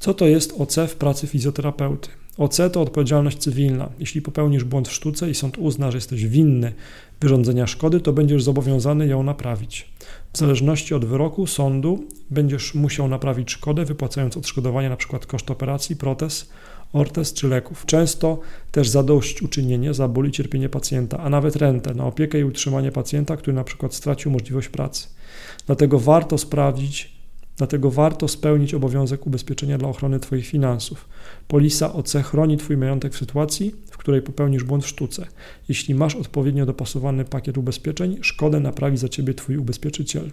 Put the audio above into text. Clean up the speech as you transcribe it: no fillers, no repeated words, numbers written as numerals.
Co to jest OC w pracy fizjoterapeuty? OC to odpowiedzialność cywilna. Jeśli popełnisz błąd w sztuce i sąd uzna, że jesteś winny wyrządzenia szkody, to będziesz zobowiązany ją naprawić. W zależności od wyroku sądu będziesz musiał naprawić szkodę, wypłacając odszkodowanie np. koszt operacji, protez, ortez czy leków. Często też zadośćuczynienie za ból i cierpienie pacjenta, a nawet rentę na opiekę i utrzymanie pacjenta, który np. stracił możliwość pracy. Dlatego warto spełnić obowiązek ubezpieczenia dla ochrony Twoich finansów. Polisa OC chroni Twój majątek w sytuacji, w której popełnisz błąd w sztuce. Jeśli masz odpowiednio dopasowany pakiet ubezpieczeń, szkodę naprawi za Ciebie Twój ubezpieczyciel.